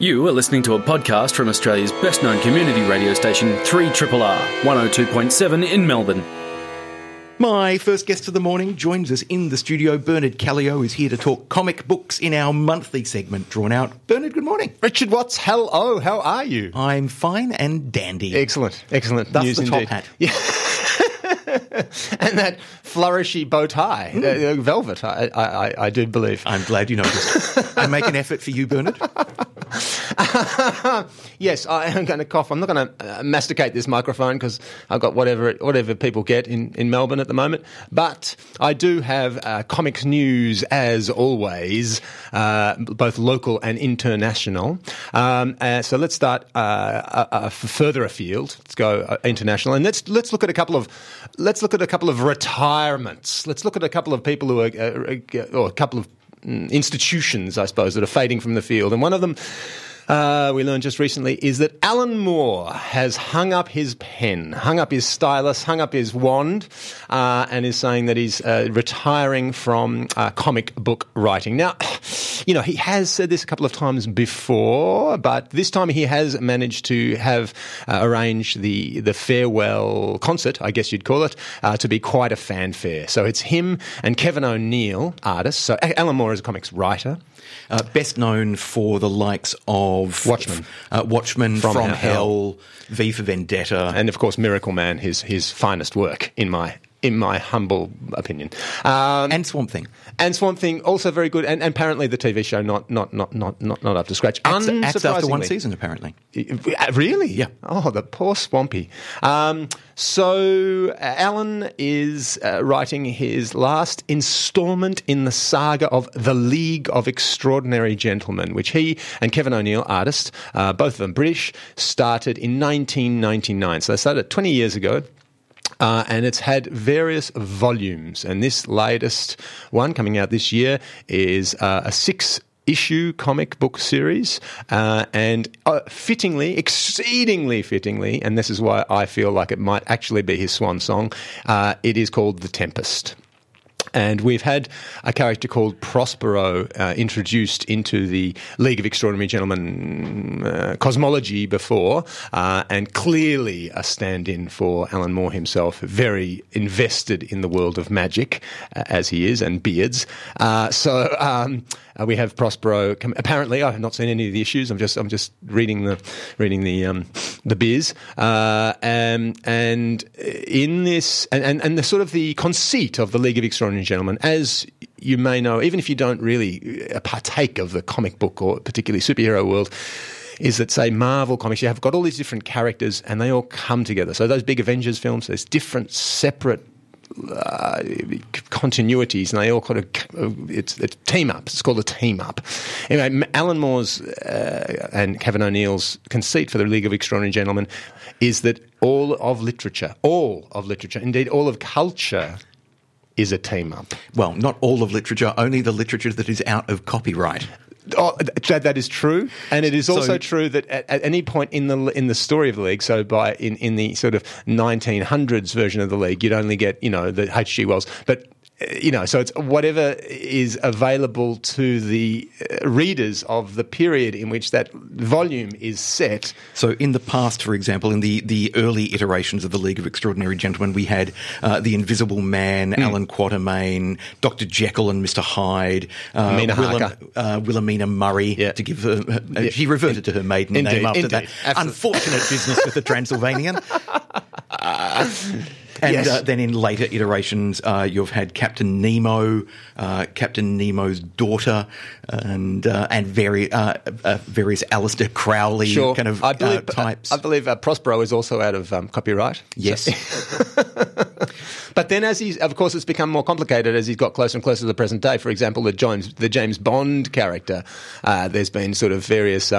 You are listening to a podcast from Australia's best-known community radio station, 3RRR, 102.7 in Melbourne. My first guest of the morning joins us in the studio. Bernard Caleo is here to talk comic books in our monthly segment, Drawn Out. Bernard, good morning. Richard Watts, hello, how are you? I'm fine and dandy. Excellent. That's the top hat. Yeah. And that flourishy bow tie, velvet, I do believe. I'm glad you noticed. I make an effort for you, Bernard. Yes, I am going to cough. I'm not going to masticate this microphone because I've got whatever people get in Melbourne at the moment. But I do have comics news as always, both local and international. So let's start further afield. Let's go international, and let's look at a couple of retirements. Let's look at a couple of people who are or a couple of institutions, I suppose, that are fading from the field, and one of them. We learned just recently is that Alan Moore has hung up his pen, hung up his stylus, hung up his wand, and is saying that he's retiring from comic book writing. Now, you know, he has said this a couple of times before, but this time he has managed to have arranged the farewell concert, I guess you'd call it, to be quite a fanfare. So it's him and Kevin O'Neill, artists. So Alan Moore is a comics writer. Best known for the likes of Watchmen, From Hell, V for Vendetta, and of course Miracle Man, his finest work in my humble opinion, and Swamp Thing, also very good, and apparently the TV show not up to scratch. Unsurprisingly, after one season, apparently. Really? Yeah. Oh, the poor Swampy. So Alan is writing his last instalment in the saga of the League of Extraordinary Gentlemen, which he and Kevin O'Neill, artist, both of them British, started in 1999. So they started 20 years ago. And it's had various volumes, and this latest one coming out this year is a 6-issue comic book series, and exceedingly fittingly, and this is why I feel like it might actually be his swan song, it is called The Tempest. And we've had a character called Prospero introduced into the League of Extraordinary Gentlemen cosmology before, and clearly a stand-in for Alan Moore himself, very invested in the world of magic, as he is, and beards. We have Prospero. Apparently, I have not seen any of the issues. I'm just reading the biz. And in this, and the sort of the conceit of the League of Extraordinary Gentlemen, as you may know, even if you don't really partake of the comic book or particularly superhero world, is that, say, Marvel Comics, you have got all these different characters and they all come together. So those big Avengers films, there's different separate continuities, and they all kind of it's team up. It's called a team up. Anyway, Alan Moore's and Kevin O'Neill's conceit for the League of Extraordinary Gentlemen is that all of literature, indeed all of culture, is a team up. Well, not all of literature, only the literature that is out of copyright. Oh, that is true, and it is also true that at any point in the story of the League, so by in the sort of 1900s version of the League, you'd only get, you know, the H.G. Wells, but you know, so it's whatever is available to the readers of the period in which that volume is set. So in the past, for example, in the early iterations of the League of Extraordinary Gentlemen, we had the Invisible Man, Allan Quatermain, Dr. Jekyll and Mr. Hyde, Wilhelmina Murray, yeah. To give her, yeah. She reverted to her maiden name after that. Absolutely. Unfortunate business with the Transylvanian. And yes. Then in later iterations, you've had Captain Nemo, Captain Nemo's daughter, and various Aleister Crowley kind of types. I believe Prospero is also out of copyright. Yes. So. But then, of course, it's become more complicated as he's got closer and closer to the present day. For example, the James Bond character, there's been sort of various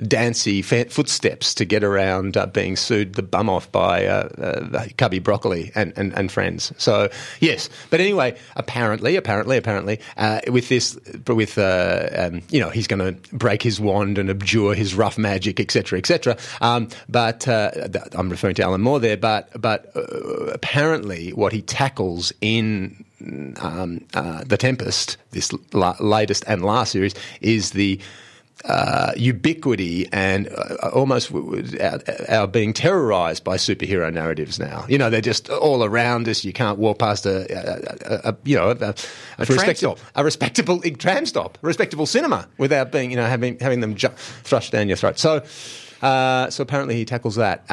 dancy footsteps to get around being sued the bum off by Cubby Broccoli and friends. So, yes. But anyway, apparently, he's going to break his wand and abjure his rough magic, etc., etc. But I'm referring to Alan Moore there, but apparently what he tackles in The Tempest, this latest and last series, is the ubiquity and almost our being terrorised by superhero narratives now. You know, they're just all around us. You can't walk past a respectable tram stop, a respectable cinema, without being, you know, having them thrust down your throat. So apparently he tackles that.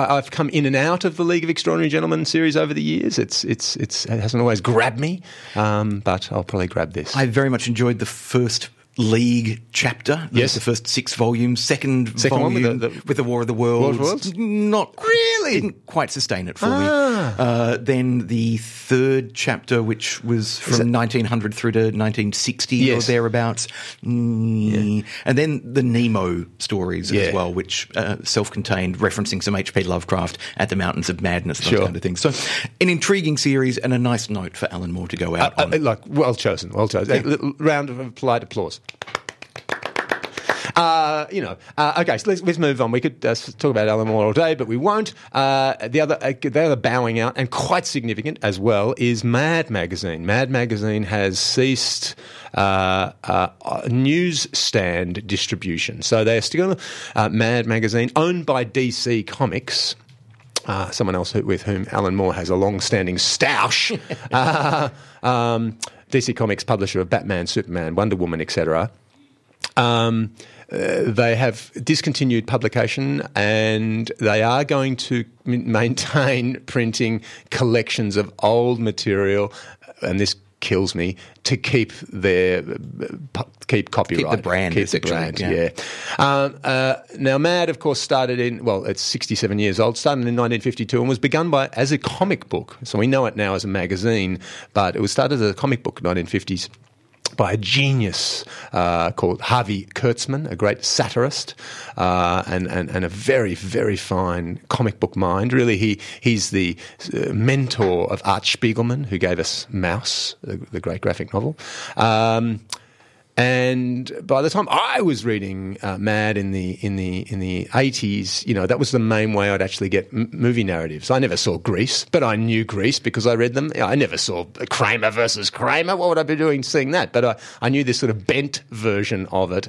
I've come in and out of the League of Extraordinary Gentlemen series over the years. It hasn't always grabbed me, but I'll probably grab this. I very much enjoyed the first League chapter. Yes. The first 6 volumes. Second volume one with the War of the Worlds. Not really. Didn't quite sustain it for me. Then the third chapter, which was from 1900 through to 1960 or thereabouts. Yeah. And then the Nemo stories as well, which self-contained, referencing some H.P. Lovecraft at the Mountains of Madness, that kind of thing. So an intriguing series and a nice note for Alan Moore to go out on. Well chosen. Yeah. A little round of polite applause. Okay, so let's move on. We could talk about Alan Moore all day, but we won't. The other bowing out, and quite significant as well, is Mad Magazine. Mad Magazine has ceased newsstand distribution. So they're still Mad Magazine, owned by DC Comics. Someone else with whom Alan Moore has a long-standing stoush. DC Comics, publisher of Batman, Superman, Wonder Woman, etc. They have discontinued publication, and they are going to maintain printing collections of old material, and this kills me, to keep their copyright. Keep the brand. Keep the brand, yeah. Now, Mad, of course, started in, well, it's 67 years old, started in 1952 and was begun as a comic book. So we know it now as a magazine, but it was started as a comic book in the 1950s. By a genius called Harvey Kurtzman, a great satirist and a very, very fine comic book mind. Really, he's the mentor of Art Spiegelman, who gave us Mouse, the great graphic novel. And by the time I was reading Mad in the 80s, you know, that was the main way I'd actually get movie narratives. I never saw Grease, but I knew Grease because I read them. I never saw Kramer versus Kramer. What would I be doing seeing that? But I knew this sort of bent version of it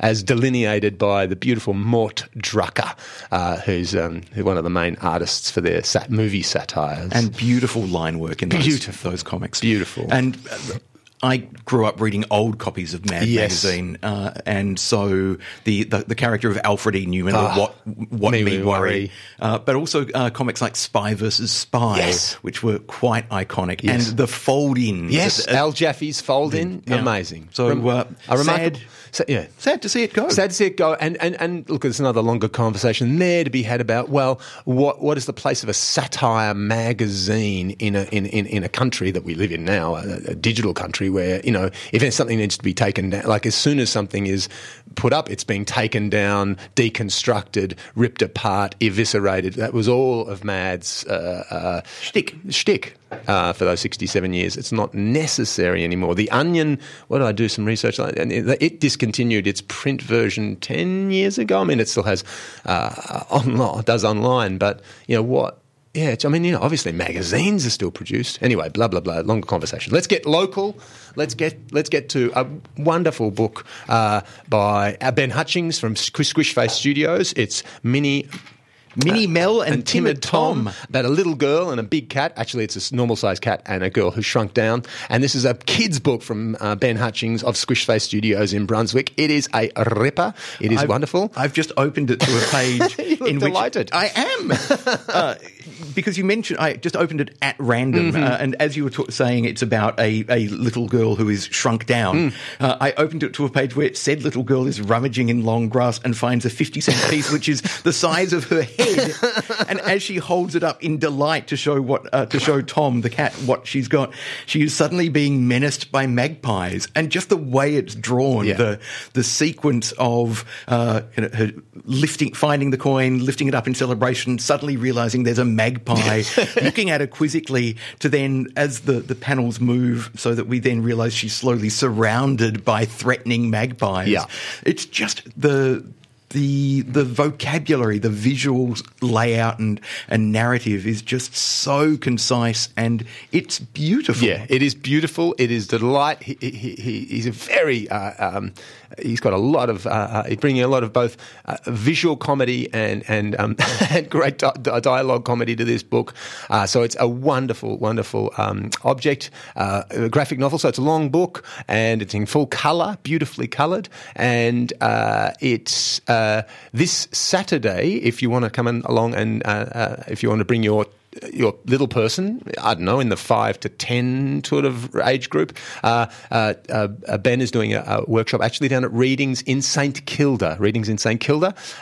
as delineated by the beautiful Mort Drucker, who's one of the main artists for their movie satires. And beautiful line work in those comics. Beautiful. And... I grew up reading old copies of Mad Magazine, and so the character of Alfred E. Newman, What Me Worry, but also comics like Spy vs. Spy, which were quite iconic, and the fold-in. Yes, Al Jaffe's fold-in, amazing. So sad to see it go. Sad to see it go, and look, there's another longer conversation there to be had about, well, what is the place of a satire magazine in a country that we live in now, a digital country, where, you know, if something needs to be taken down, like as soon as something is put up, it's being taken down, deconstructed, ripped apart, eviscerated. That was all of Mad's shtick. For those 67 years, it's not necessary anymore. The Onion, what did I do some research on? It discontinued its print version 10 years ago. I mean, it still has online, but you know what? Yeah, I mean, you know, obviously magazines are still produced. Anyway, blah, blah, blah, longer conversation. Let's get local. Let's get to a wonderful book by Ben Hutchings from Squish Face Studios. It's Mini Mel and Timid Tom, about a little girl and a big cat. Actually, it's a normal-sized cat and a girl who shrunk down. And this is a kid's book from Ben Hutchings of Squish Face Studios in Brunswick. It is a ripper. It is wonderful. I've just opened it to a page in delighted. Which... I am! Because you mentioned... I just opened it at random. Mm-hmm. And as you were saying, it's about a little girl who is shrunk down. Mm. I opened it to a page where said little girl is rummaging in long grass and finds a 50-cent piece, which is the size of her head. And as she holds it up in delight to show Tom the cat what she's got, she is suddenly being menaced by magpies. And just the way it's drawn, the sequence of her finding the coin, lifting it up in celebration, suddenly realising there's a magpie, looking at her quizzically, to then as the panels move, so that we then realise she's slowly surrounded by threatening magpies. Yeah. It's just the the vocabulary, the visual layout and narrative is just so concise, and it's beautiful. Yeah, it is beautiful. It is delight. He's a very he's got a lot of he's bringing a lot of both visual comedy and and great dialogue comedy to this book. So it's a wonderful object, a graphic novel. So it's a long book and it's in full colour, beautifully coloured, and it's. This Saturday, if you want to come along and if you want to bring your little person, I don't know, in the 5 to 10 sort of age group, Ben is doing a workshop actually down at Readings in St Kilda,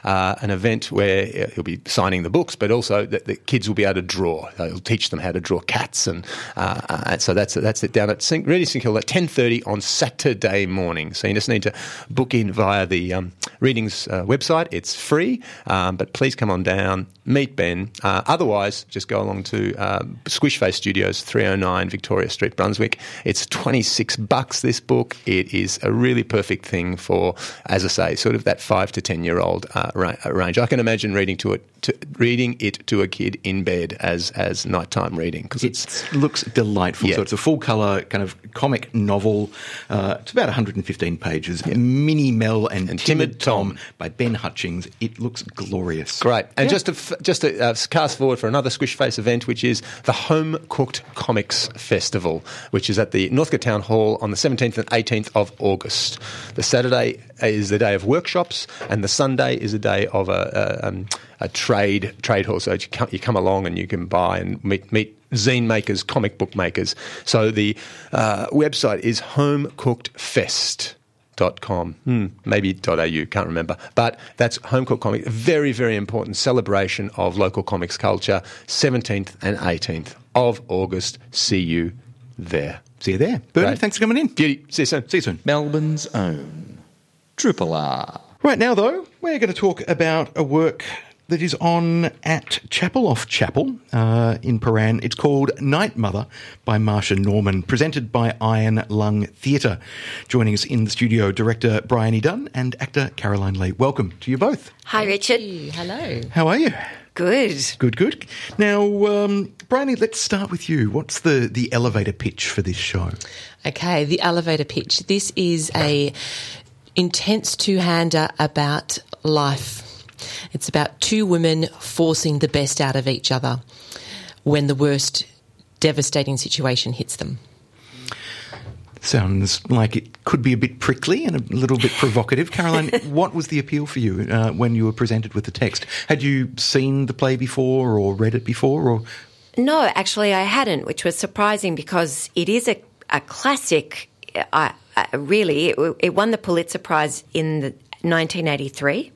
an event where he'll be signing the books, but also the kids will be able to draw. He'll teach them how to draw cats, and so that's it down at Readings St Kilda at 10:30 on Saturday morning. So you just need to book in via the Readings website. It's free, but please come on down, meet Ben. Otherwise, just go along to Squish Face Studios, 309 Victoria Street, Brunswick. It's $26, this book. It is a really perfect thing for, as I say, sort of that 5 to 10 year old range. I can imagine reading it to a kid in bed as nighttime reading, because it looks delightful. Yeah. So it's a full colour kind of comic novel. It's about 115 pages. Yeah. Mini Mel and Timid Tom by Ben Hutchings. It looks glorious. Great. And just to cast forward for another Squish Face event, which is the Home Cooked Comics Festival, which is at the Northcote Town Hall on the 17th and 18th of August. The Saturday is the day of workshops, and the Sunday is the day of a trade hall. So you come along and you can buy and meet zine makers, comic book makers. So the website is homecookedfest.com, maybe .au, can't remember. But that's Homecooked Comics, very, very important celebration of local comics culture, 17th and 18th of August. See you there. See you there. Bernard, thanks for coming in. Beauty. See you soon. See you soon. Melbourne's own Triple R. Right now, though, we're going to talk about a work that is on at Chapel off Chapel in Paran. It's called 'Night, Mother by Marcia Norman, presented by Iron Lung Theatre. Joining us in the studio, director Briony Dunn and actor Caroline Lee. Welcome to you both. Hi, Richard. Hello. How are you? Good. Good. Now, Briony, let's start with you. What's the elevator pitch for this show? Okay, the elevator pitch. This is a intense two-hander about life. It's about two women forcing the best out of each other when the worst devastating situation hits them. Sounds like it could be a bit prickly and a little bit provocative. Caroline, what was the appeal for you when you were presented with the text? Had you seen the play before or read it before? Or no, actually I hadn't, which was surprising because it is a classic, really. It won the Pulitzer Prize in 1983.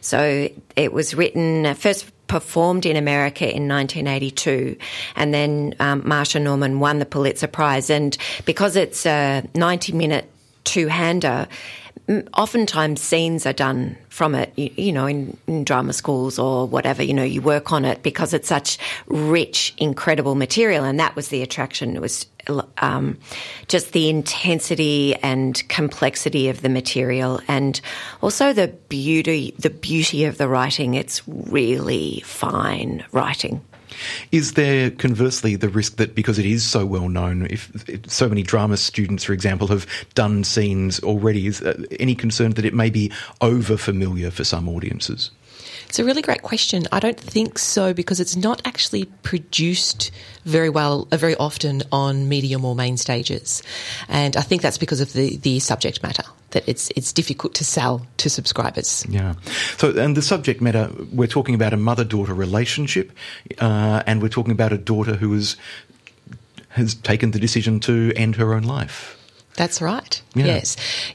So it was written, first performed in America in 1982, and then Marcia Norman won the Pulitzer Prize. And because it's a 90-minute two-hander, oftentimes scenes are done from it, in drama schools or whatever, you work on it because it's such rich, incredible material. And that was the attraction. It was just the intensity and complexity of the material, and also the beauty of the writing. It's really fine writing. Is there, conversely, the risk that because it is so well known, if so many drama students, for example, have done scenes already, is any concern that it may be over-familiar for some audiences? It's a really great question. I don't think so, because it's not actually produced very often on medium or main stages. And I think that's because of the subject matter, that it's difficult to sell to subscribers. Yeah. So, and the subject matter, we're talking about a mother-daughter relationship, and we're talking about a daughter who has taken the decision to end her own life. That's right, yeah.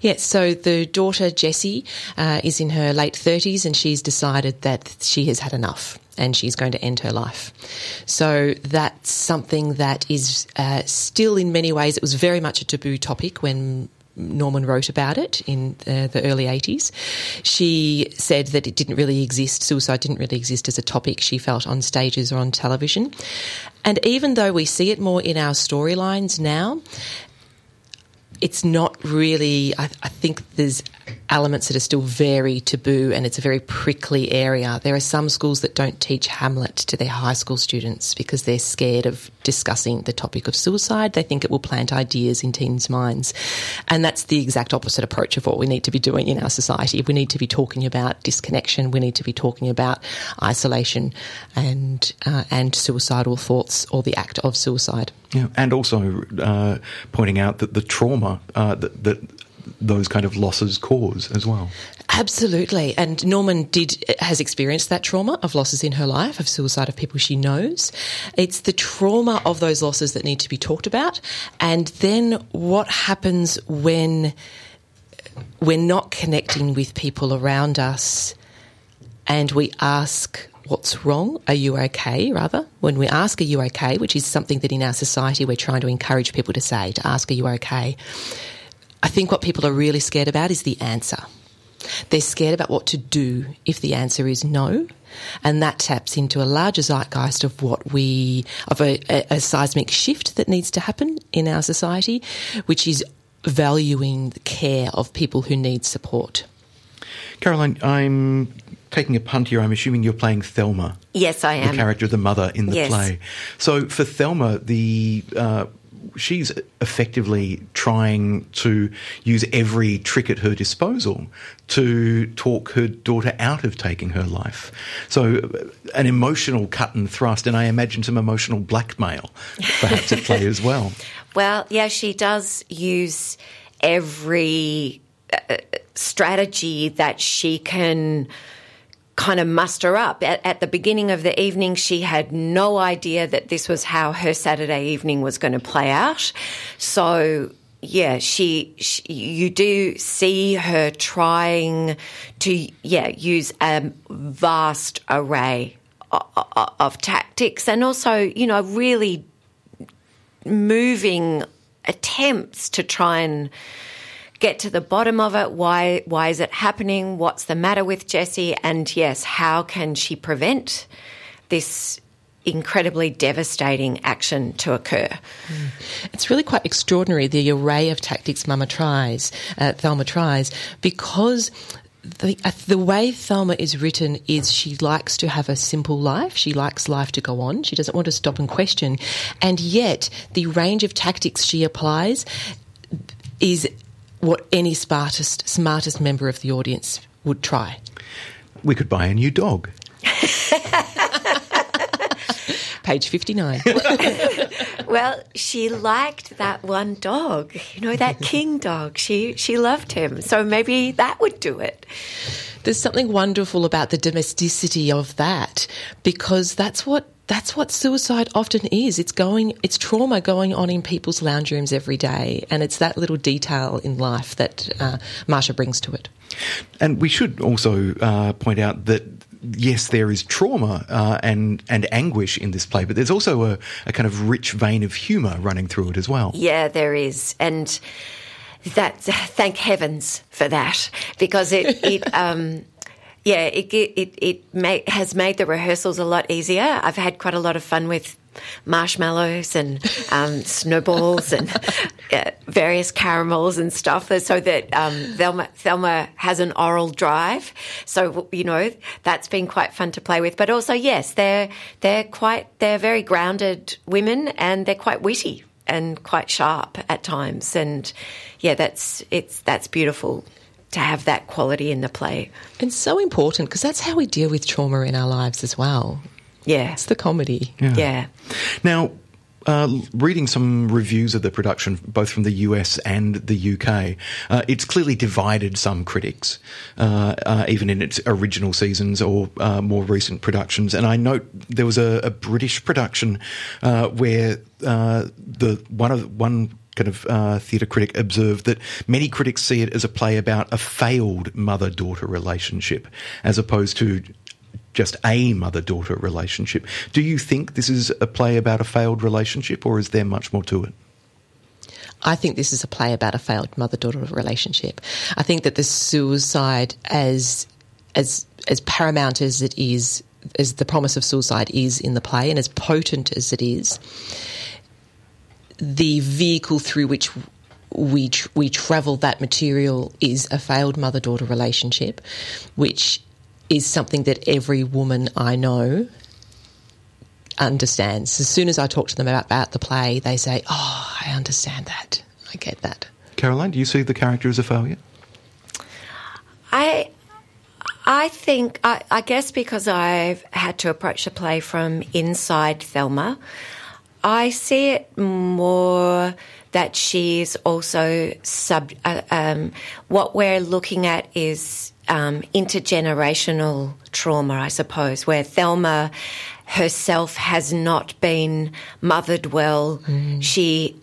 Yes, so the daughter, Jessie, is in her late 30s and she's decided that she has had enough and she's going to end her life. So that's something that is still, in many ways, it was very much a taboo topic when Norman wrote about it in the early 80s. She said that it didn't really exist, suicide didn't really exist as a topic she felt on stages or on television. And even though we see it more in our storylines now, it's not really, I think there's elements that are still very taboo, and it's a very prickly area. There are some schools that don't teach Hamlet to their high school students because they're scared of discussing the topic of suicide. They think it will plant ideas in teens' minds. And that's the exact opposite approach of what we need to be doing in our society. We need to be talking about disconnection. We need to be talking about isolation and suicidal thoughts or the act of suicide. Yeah, and also pointing out that the trauma that those kind of losses cause as well. Absolutely. And Norman has experienced that trauma of losses in her life, of suicide of people she knows. It's the trauma of those losses that need to be talked about. And then what happens when we're not connecting with people around us and we ask, what's wrong? Are you okay? Rather, when we ask, are you okay? Which is something that in our society we're trying to encourage people to say, to ask, are you okay? I think what people are really scared about is the answer. They're scared about what to do if the answer is no, and that taps into a larger zeitgeist of a seismic shift that needs to happen in our society, which is valuing the care of people who need support. Caroline, I'm taking a punt here. I'm assuming you're playing Thelma. Yes, I am. The character of the mother in the play. So for Thelma, she's effectively trying to use every trick at her disposal to talk her daughter out of taking her life. So an emotional cut and thrust, and I imagine some emotional blackmail perhaps at play as well. Well, yeah, she does use every strategy that she can kind of muster up. At the beginning of the evening, she had no idea that this was how her Saturday evening was going to play out. So, yeah, you do see her trying to, use a vast array of tactics, and also, really moving attempts to try and get to the bottom of it. Why is it happening? What's the matter with Jessie? And yes, how can she prevent this incredibly devastating action to occur? It's really quite extraordinary, the array of tactics Thelma tries, because the way Thelma is written is she likes to have a simple life. She likes life to go on. She doesn't want to stop and question. And yet the range of tactics she applies is what any smartest member of the audience would try. We could buy a new dog. Page 59. Well, she liked that one dog, that king dog. She loved him, so maybe that would do it. There's something wonderful about the domesticity of that, because that's what suicide often is. It's trauma going on in people's lounge rooms every day, and it's that little detail in life that Marcia brings to it. And we should also point out that, yes, there is trauma and anguish in this play, but there's also a kind of rich vein of humour running through it as well. Yeah, there is, and thank heavens for that, because it has made the rehearsals a lot easier. I've had quite a lot of fun with marshmallows and snowballs and various caramels and stuff, so that Thelma has an oral drive. So, that's been quite fun to play with. But also, yes, they're very grounded women, and they're quite witty and quite sharp at times. And yeah, that's beautiful to have that quality in the play. And so important, because that's how we deal with trauma in our lives as well. Yeah. It's the comedy. Yeah. Now, reading some reviews of the production, both from the US and the UK, it's clearly divided some critics, even in its original seasons or more recent productions. And I note there was a British production where one theatre critic observed that many critics see it as a play about a failed mother-daughter relationship as opposed to just a mother-daughter relationship. Do you think this is a play about a failed relationship, or is there much more to it? I think this is a play about a failed mother-daughter relationship. I think that the suicide, as paramount as it is, as the promise of suicide is in the play, and as potent as it is, the vehicle through which we travel that material is a failed mother-daughter relationship, which is something that every woman I know understands. As soon as I talk to them about the play, they say, oh, I understand that. I get that. Caroline, do you see the character as a failure? I think, I guess because I've had to approach the play from inside Thelma, I see it more that she's also what we're looking at is intergenerational trauma, I suppose, where Thelma herself has not been mothered well. Mm. She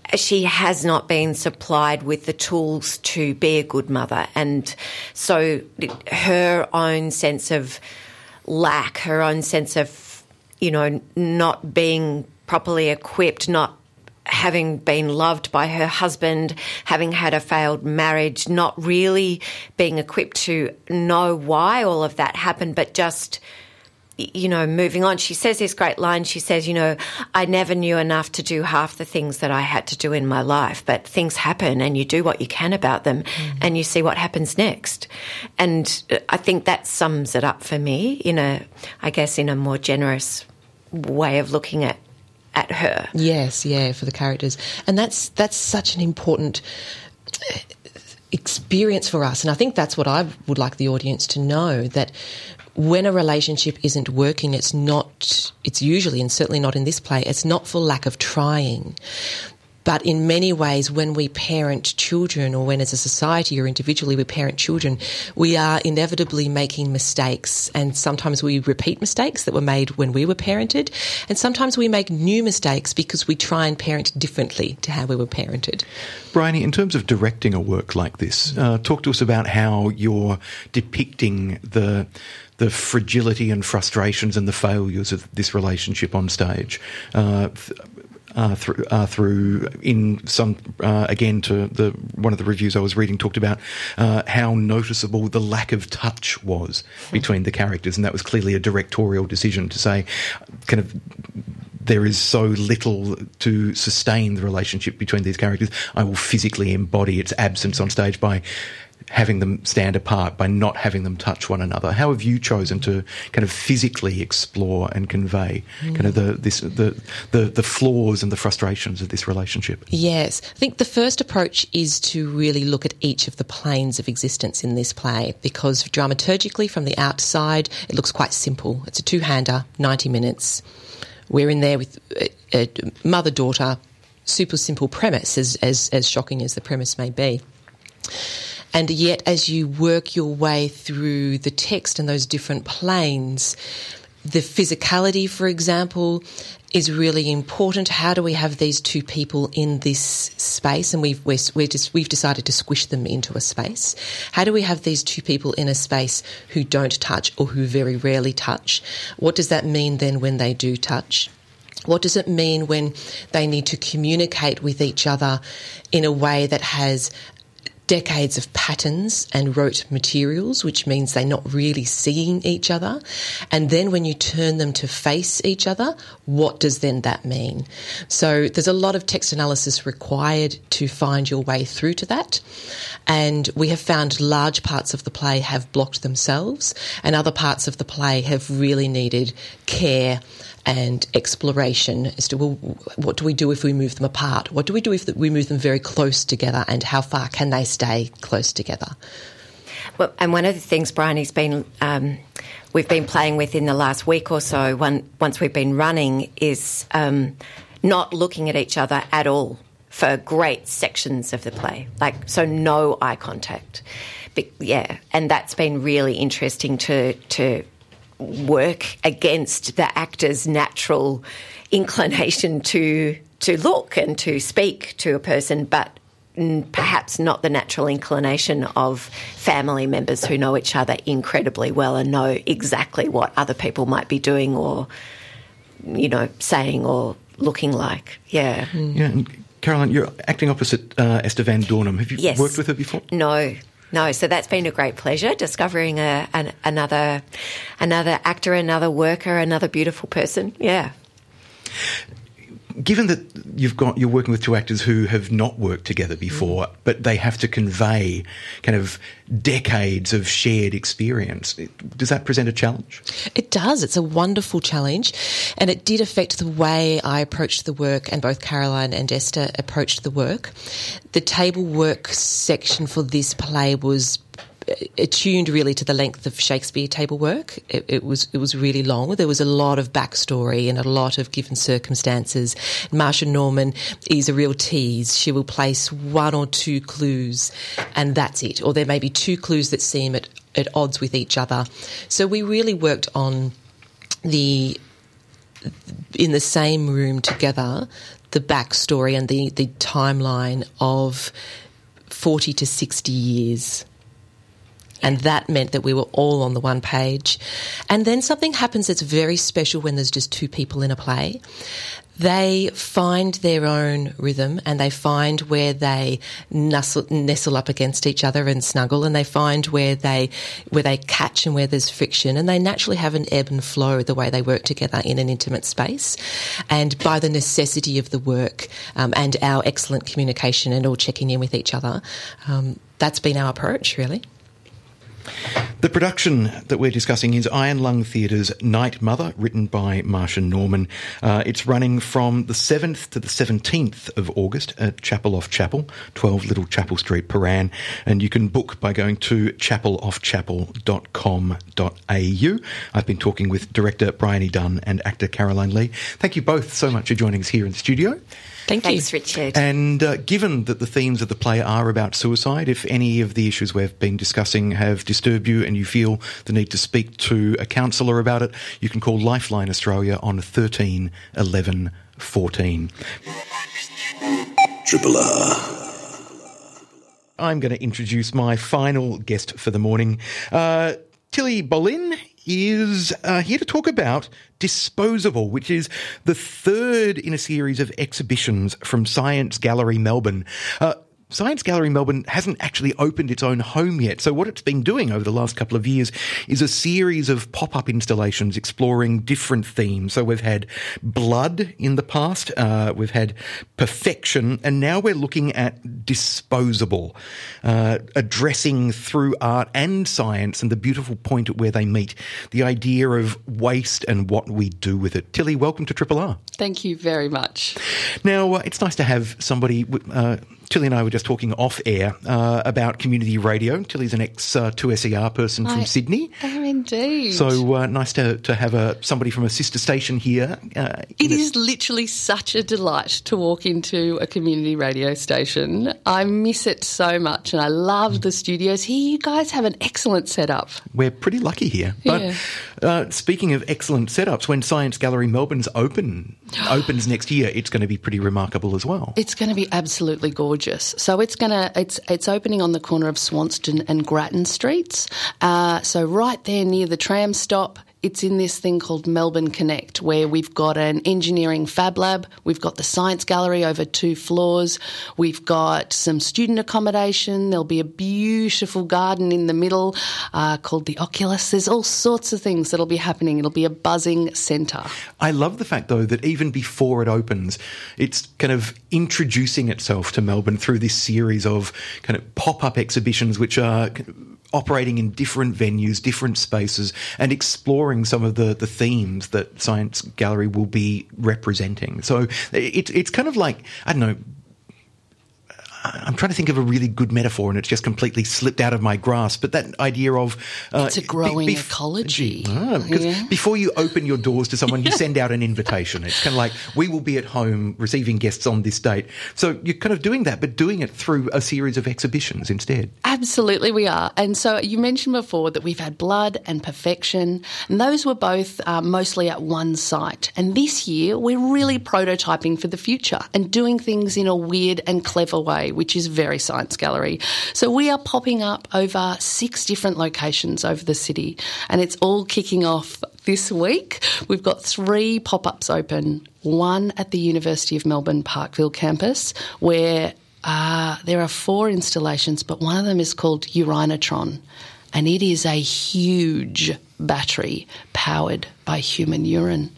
has not been supplied with the tools to be a good mother, and so her own sense of lack, her own sense of, you know, not being properly equipped, not having been loved by her husband, having had a failed marriage, not really being equipped to know why all of that happened, but just, you know, moving on. She says this great line. She says, you know, I never knew enough to do half the things that I had to do in my life, but things happen and you do what you can about them and you see what happens next. And I think that sums it up for me in a, I guess, in a more generous way of looking at her. Yes, yeah, for the characters. And that's such an important experience for us. And I think that's what I would like the audience to know, that when a relationship isn't working, it's usually, and certainly not in this play, it's not for lack of trying. But in many ways, when we parent children, or when as a society or individually we parent children, we are inevitably making mistakes, and sometimes we repeat mistakes that were made when we were parented, and sometimes we make new mistakes because we try and parent differently to how we were parented. Briony, in terms of directing a work like this, talk to us about how you're depicting the fragility and frustrations and the failures of this relationship on stage. One of the reviews I was reading talked about how noticeable the lack of touch was between the characters, and that was clearly a directorial decision to say, kind of, there is so little to sustain the relationship between these characters. I will physically embody its absence on stage by having them stand apart, by not having them touch one another. How have you chosen to kind of physically explore and convey kind of the flaws and the frustrations of this relationship? Yes. I think the first approach is to really look at each of the planes of existence in this play, because dramaturgically from the outside it looks quite simple. It's a two-hander, 90 minutes. We're in there with a mother-daughter, super simple premise, as shocking as the premise may be. And yet as you work your way through the text and those different planes, the physicality, for example, is really important. How do we have these two people in this space? And we've decided to squish them into a space. How do we have these two people in a space who don't touch or who very rarely touch? What does that mean then when they do touch? What does it mean when they need to communicate with each other in a way that has decades of patterns and rote materials, which means they're not really seeing each other? And then when you turn them to face each other, what does then that mean? So there's a lot of text analysis required to find your way through to that. And we have found large parts of the play have blocked themselves, and other parts of the play have really needed care and exploration as to, well, what do we do if we move them apart? What do we do if we move them very close together, and how far can they stay close together? Well, and one of the things Briony's been, we've been playing with in the last week or so, once we've been running, is not looking at each other at all for great sections of the play. Like, so no eye contact. But, yeah, and that's been really interesting to work against the actor's natural inclination to look and to speak to a person, but perhaps not the natural inclination of family members who know each other incredibly well and know exactly what other people might be doing or, you know, saying or looking like. Yeah. Yeah. And Caroline, you're acting opposite Esther Van Dornum. Have you worked with her before? No, so that's been a great pleasure, discovering another actor, another worker, another beautiful person, yeah. given that you're working with two actors who have not worked together before, but they have to convey kind of decades of shared experience, does that present a challenge? It does. It's a wonderful challenge, and it did affect the way I approached the work, and both Caroline and Esther approached the work. The table work section for this play was attuned really to the length of Shakespeare table work. It was really long. There was a lot of backstory and a lot of given circumstances. Marcia Norman is a real tease. She will place one or two clues and that's it. Or there may be two clues that seem at odds with each other. So we really worked on in the same room together, the backstory and the timeline of 40 to 60 years. And that meant that we were all on the one page. And then something happens that's very special when there's just two people in a play. They find their own rhythm and they find where they nestle up against each other and snuggle, and they find where they catch and where there's friction, and they naturally have an ebb and flow the way they work together in an intimate space. And by the necessity of the work and our excellent communication and all checking in with each other, that's been our approach really. The production that we're discussing is Iron Lung Theatre's 'Night, Mother, written by Marcia Norman. It's running from the 7th to the 17th of August at Chapel off Chapel, 12 Little Chapel Street, Paran. And you can book by going to chapeloffchapel.com.au. I've been talking with director Briony Dunn and actor Caroline Lee. Thank you both so much for joining us here in the studio. Thanks, Richard. And given that the themes of the play are about suicide, if any of the issues we've been discussing have disturbed you and you feel the need to speak to a counsellor about it, you can call Lifeline Australia on 13 11 14. Triple R. I'm going to introduce my final guest for the morning. Tilly Boleyn is here to talk about Disposable, which is the third in a series of exhibitions from Science Gallery Melbourne. Science Gallery Melbourne hasn't actually opened its own home yet, so what it's been doing over the last couple of years is a series of pop-up installations exploring different themes. So we've had blood in the past, we've had perfection, and now we're looking at disposable, addressing through art and science and the beautiful point at where they meet, the idea of waste and what we do with it. Tilly, welcome to Triple R. Thank you very much. Now, it's nice to have somebody... Tilly and I were just talking off-air about community radio. Tilly's an ex-2SER person from Sydney. I am indeed. So nice to have somebody from a sister station here. It is literally such a delight to walk into a community radio station. I miss it so much, and I love the studios here. You guys have an excellent setup. We're pretty lucky here. But speaking of excellent setups, when Science Gallery Melbourne's opens next year, it's going to be pretty remarkable as well. It's going to be absolutely gorgeous. So it's opening on the corner of Swanston and Grattan Streets. So right there near the tram stop. It's in this thing called Melbourne Connect, where we've got an engineering fab lab, we've got the Science Gallery over two floors, we've got some student accommodation, there'll be a beautiful garden in the middle called the Oculus. There's all sorts of things that'll be happening. It'll be a buzzing centre. I love the fact, though, that even before it opens, it's kind of introducing itself to Melbourne through this series of kind of pop-up exhibitions which are... operating in different venues, different spaces, and exploring some of the themes that Science Gallery will be representing. So it's kind of like, I don't know, I'm trying to think of a really good metaphor and it's just completely slipped out of my grasp, but that idea of... it's a growing ecology. Before you open your doors to someone, you send out an invitation. It's kind of like, we will be at home receiving guests on this date. So you're kind of doing that, but doing it through a series of exhibitions instead. Absolutely we are. And so you mentioned before that we've had blood and perfection, and those were both mostly at one site. And this year we're really prototyping for the future and doing things in a weird and clever way, which is very Science Gallery. So we are popping up over 6 different locations over the city, and it's all kicking off this week. We've got 3 pop-ups open, one at the University of Melbourne Parkville campus where there are 4 installations, but one of them is called Urinatron, and it is a huge battery powered by human urine.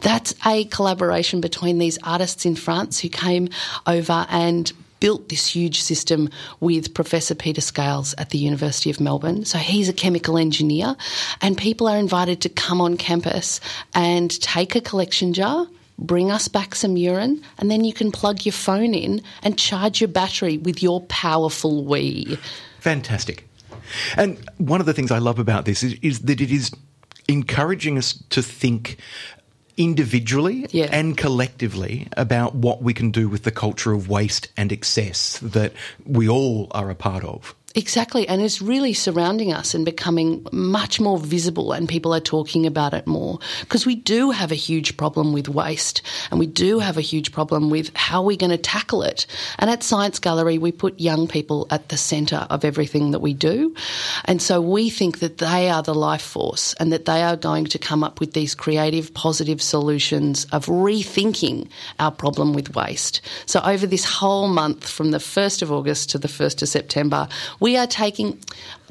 That's a collaboration between these artists in France who came over and built this huge system with Professor Peter Scales at the University of Melbourne. So he's a chemical engineer, and people are invited to come on campus and take a collection jar, bring us back some urine, and then you can plug your phone in and charge your battery with your powerful Wii. Fantastic. And one of the things I love about this is that it is encouraging us to think individually and collectively about what we can do with the culture of waste and excess that we all are a part of. Exactly, and it's really surrounding us and becoming much more visible, and people are talking about it more because we do have a huge problem with waste, and we do have a huge problem with how we're going to tackle it. And at Science Gallery, we put young people at the centre of everything that we do, and so we think that they are the life force and that they are going to come up with these creative, positive solutions of rethinking our problem with waste. So over this whole month, from the 1st of August to the 1st of September, we are taking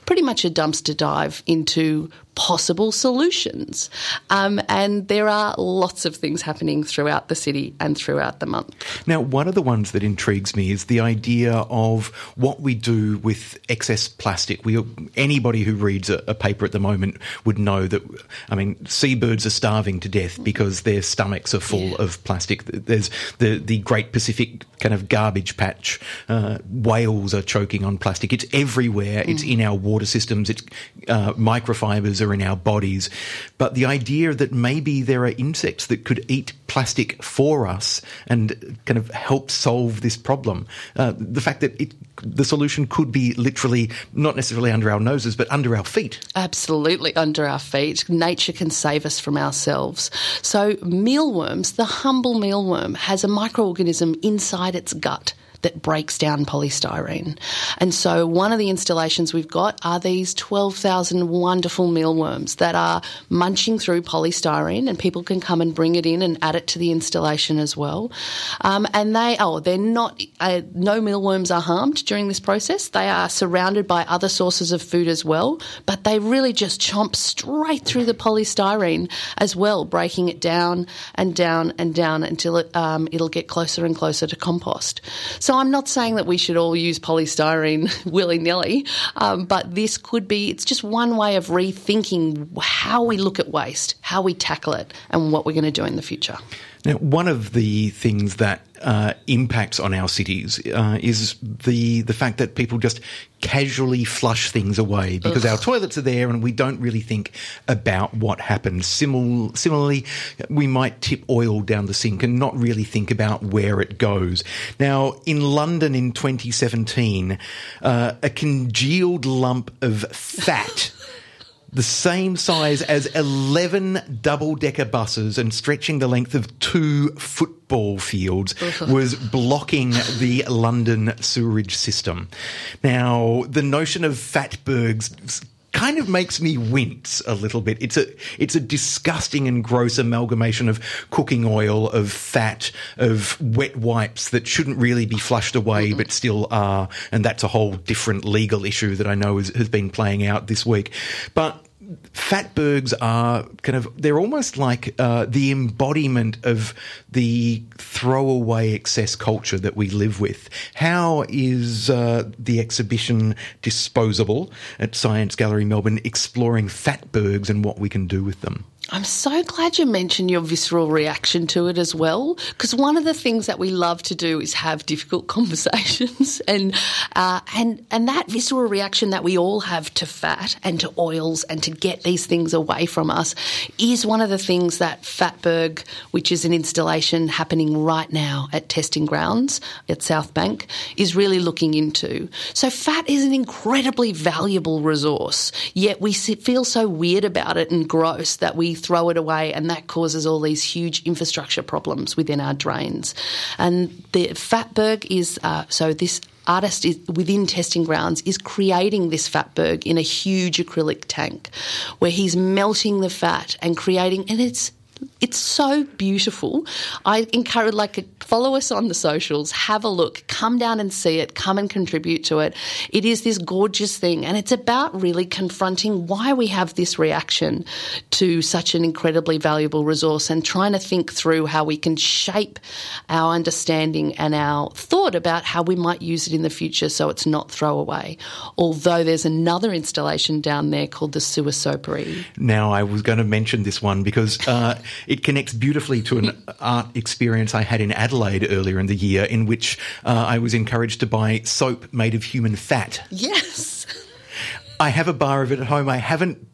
pretty much a dumpster dive into possible solutions. And there are lots of things happening throughout the city and throughout the month. Now, one of the ones that intrigues me is the idea of what we do with excess plastic. Anybody who reads a paper at the moment would know that, I mean, seabirds are starving to death because their stomachs are full of plastic. There's the Great Pacific kind of garbage patch. Whales are choking on plastic. It's everywhere. It's in our water systems. It's microfibers are in our bodies. But the idea that maybe there are insects that could eat plastic for us and kind of help solve this problem, the fact that the solution could be literally not necessarily under our noses but under our feet. Absolutely under our feet. Nature can save us from ourselves. So mealworms, the humble mealworm, has a microorganism inside its gut that breaks down polystyrene. And so one of the installations we've got are these 12,000 wonderful mealworms that are munching through polystyrene, and people can come and bring it in and add it to the installation as well. And they're not, no mealworms are harmed during this process. They are surrounded by other sources of food as well, but they really just chomp straight through the polystyrene as well, breaking it down and down and down until it'll get closer and closer to compost. So I'm not saying that we should all use polystyrene willy-nilly, but this could be, it's just one way of rethinking how we look at waste, how we tackle it, and what we're going to do in the future. Now, one of the things that impacts on our cities is the fact that people just casually flush things away because our toilets are there and we don't really think about what happens. Similarly, we might tip oil down the sink and not really think about where it goes. Now, in London in 2017, a congealed lump of fat the same size as 11 double-decker buses and stretching the length of 2 football fields was blocking the London sewerage system. Now, the notion of fatbergs kind of makes me wince a little bit. It's a disgusting and gross amalgamation of cooking oil, of fat, of wet wipes that shouldn't really be flushed away but still are, and that's a whole different legal issue that I know has been playing out this week. But fatbergs are they're almost like the embodiment of the throwaway excess culture that we live with. How is the exhibition Disposable at Science Gallery Melbourne exploring fatbergs and what we can do with them? I'm so glad you mentioned your visceral reaction to it as well, because one of the things that we love to do is have difficult conversations, and that visceral reaction that we all have to fat and to oils and to get these things away from us is one of the things that Fatberg, which is an installation happening right now at Testing Grounds at South Bank, is really looking into. So fat is an incredibly valuable resource, yet we feel so weird about it and gross that we throw it away, and that causes all these huge infrastructure problems within our drains. And the fatberg is this artist within Testing Grounds is creating this fatberg in a huge acrylic tank where he's melting the fat and creating, and it's It's so beautiful. I encourage, follow us on the socials, have a look, come down and see it, come and contribute to it. It is this gorgeous thing, and it's about really confronting why we have this reaction to such an incredibly valuable resource and trying to think through how we can shape our understanding and our thought about how we might use it in the future so it's not throwaway, although there's another installation down there called the Sewer Soapery. Now, I was going to mention this one because it connects beautifully to an art experience I had in Adelaide earlier in the year, in which I was encouraged to buy soap made of human fat. Yes. I have a bar of it at home. I haven't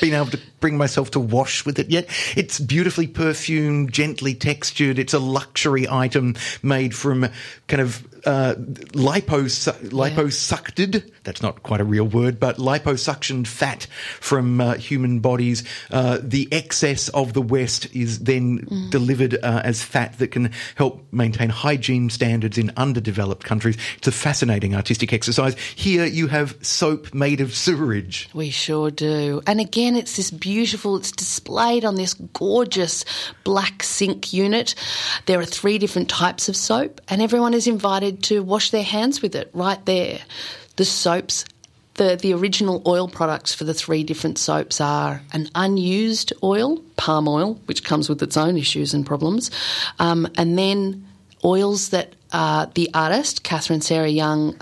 been able to bring myself to wash with it yet. It's beautifully perfumed, gently textured. It's a luxury item made from kind of liposucted, that's not quite a real word, but liposuctioned fat from human bodies. The excess of the West is then delivered as fat that can help maintain hygiene standards in underdeveloped countries. It's a fascinating artistic exercise. Here you have soap made of sewerage. We sure do. And again, it's this beautiful, it's displayed on this gorgeous black sink unit. There are 3 different types of soap, and everyone is invited to wash their hands with it right there. The soaps, the original oil products for the 3 different soaps are an unused oil, palm oil, which comes with its own issues and problems, and then oils that the artist, Catherine Sarah Young,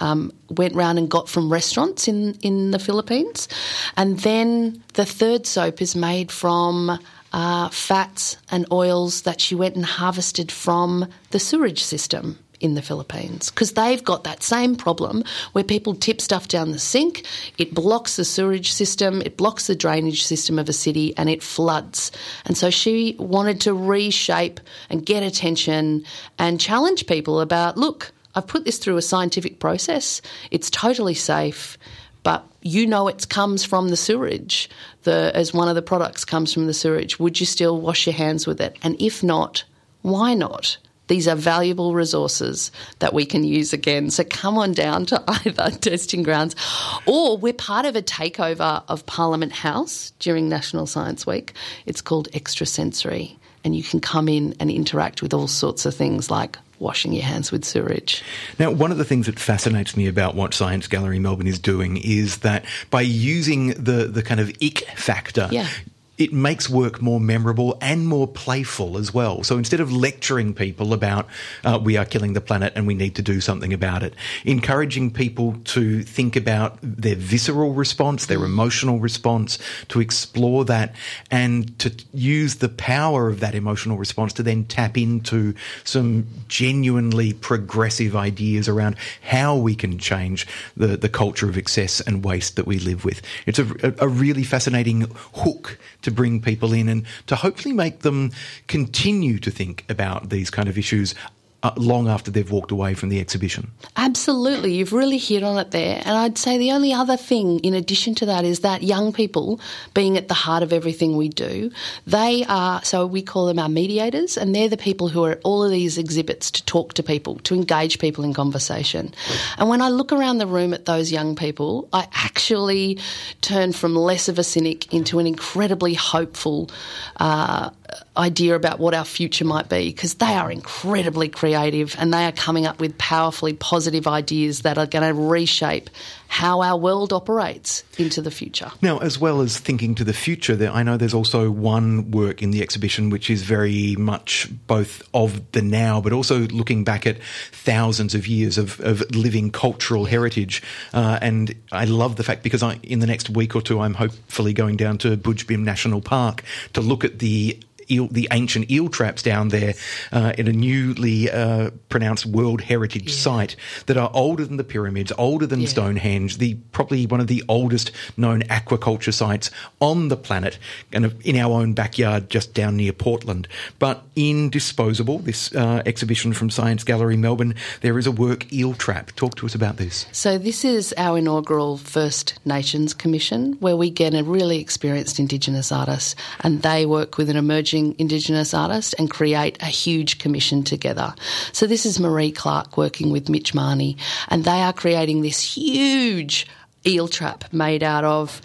went round and got from restaurants in the Philippines. And then the third soap is made from fats and oils that she went and harvested from the sewerage system in the Philippines, because they've got that same problem where people tip stuff down the sink, it blocks the sewerage system, it blocks the drainage system of a city, and it floods. And so she wanted to reshape and get attention and challenge people about, look, I've put this through a scientific process, it's totally safe, but it comes from the sewerage, as one of the products comes from the sewerage. Would you still wash your hands with it? And if not, why not? These are valuable resources that we can use again. So come on down to either Testing Grounds, or we're part of a takeover of Parliament House during National Science Week. It's called Extrasensory, and you can come in and interact with all sorts of things like washing your hands with sewerage. Now, one of the things that fascinates me about what Science Gallery Melbourne is doing is that by using the kind of ick factor... Yeah. It makes work more memorable and more playful as well. So instead of lecturing people about we are killing the planet and we need to do something about it, encouraging people to think about their visceral response, their emotional response, to explore that and to use the power of that emotional response to then tap into some genuinely progressive ideas around how we can change the culture of excess and waste that we live with. It's a really fascinating hook to bring people in and to hopefully make them continue to think about these kind of issues long after they've walked away from the exhibition. Absolutely. You've really hit on it there. And I'd say the only other thing in addition to that is that young people being at the heart of everything we do, they are, so we call them our mediators, and they're the people who are at all of these exhibits to talk to people, to engage people in conversation. And when I look around the room at those young people, I actually turn from less of a cynic into an incredibly hopeful idea about what our future might be, because they are incredibly creative and they are coming up with powerfully positive ideas that are going to reshape how our world operates into the future. Now, as well as thinking to the future, I know there's also one work in the exhibition which is very much both of the now but also looking back at thousands of years of living cultural heritage. And I love the fact, because in the next week or two I'm hopefully going down to Bujbim National Park to look at the ancient eel traps down there in a newly pronounced World Heritage site that are older than the pyramids, older than Stonehenge, probably one of the oldest known aquaculture sites on the planet, and in our own backyard just down near Portland. But in Disposable, this exhibition from Science Gallery Melbourne, there is a work, Eel Trap. Talk to us about this. So this is our inaugural First Nations Commission, where we get a really experienced Indigenous artist, and they work with an emerging Indigenous artist and create a huge commission together. So this is Marie Clark working with Mitch Marnie, and they are creating this huge eel trap made out of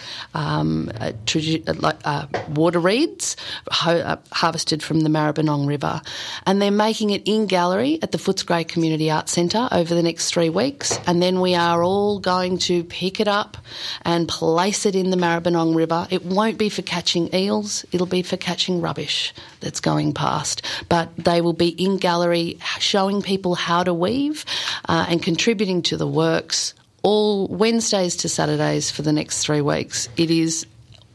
water reeds harvested from the Maribyrnong River. And they're making it in gallery at the Footscray Community Arts Centre over the next 3 weeks, and then we are all going to pick it up and place it in the Maribyrnong River. It won't be for catching eels, it'll be for catching rubbish that's going past. But they will be in gallery showing people how to weave and contributing to the works all Wednesdays to Saturdays for the next 3 weeks. It is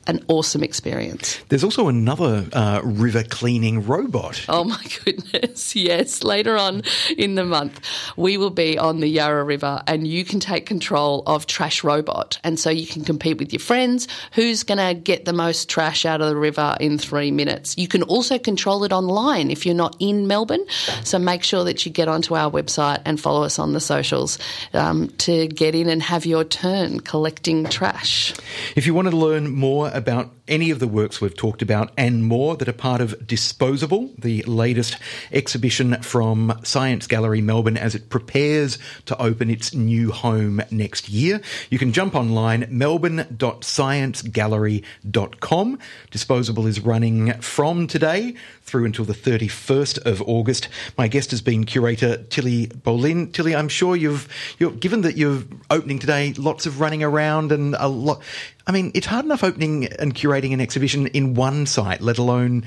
an awesome experience. There's also another river cleaning robot. Oh, my goodness, yes. Later on in the month, we will be on the Yarra River and you can take control of Trash Robot. And so you can compete with your friends. Who's going to get the most trash out of the river in 3 minutes? You can also control it online if you're not in Melbourne. So make sure that you get onto our website and follow us on the socials to get in and have your turn collecting trash. If you want to learn more about any of the works we've talked about and more that are part of Disposable, the latest exhibition from Science Gallery Melbourne as it prepares to open its new home next year. You can jump online, melbourne.sciencegallery.com. Disposable is running from today through until the 31st of August. My guest has been curator Tilly Boleyn. Tilly, I'm sure you're given that you're opening today, lots of running around and a lot. I mean, it's hard enough opening and curating an exhibition in one site, let alone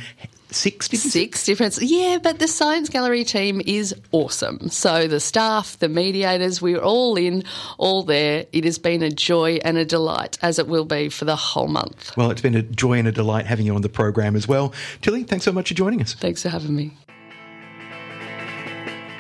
six different. Yeah, but the Science Gallery team is awesome. So the staff, the mediators, we're all in, all there. It has been a joy and a delight, as it will be for the whole month. Well, it's been a joy and a delight having you on the program as well. Tilly, thanks so much for joining us. Thanks for having me.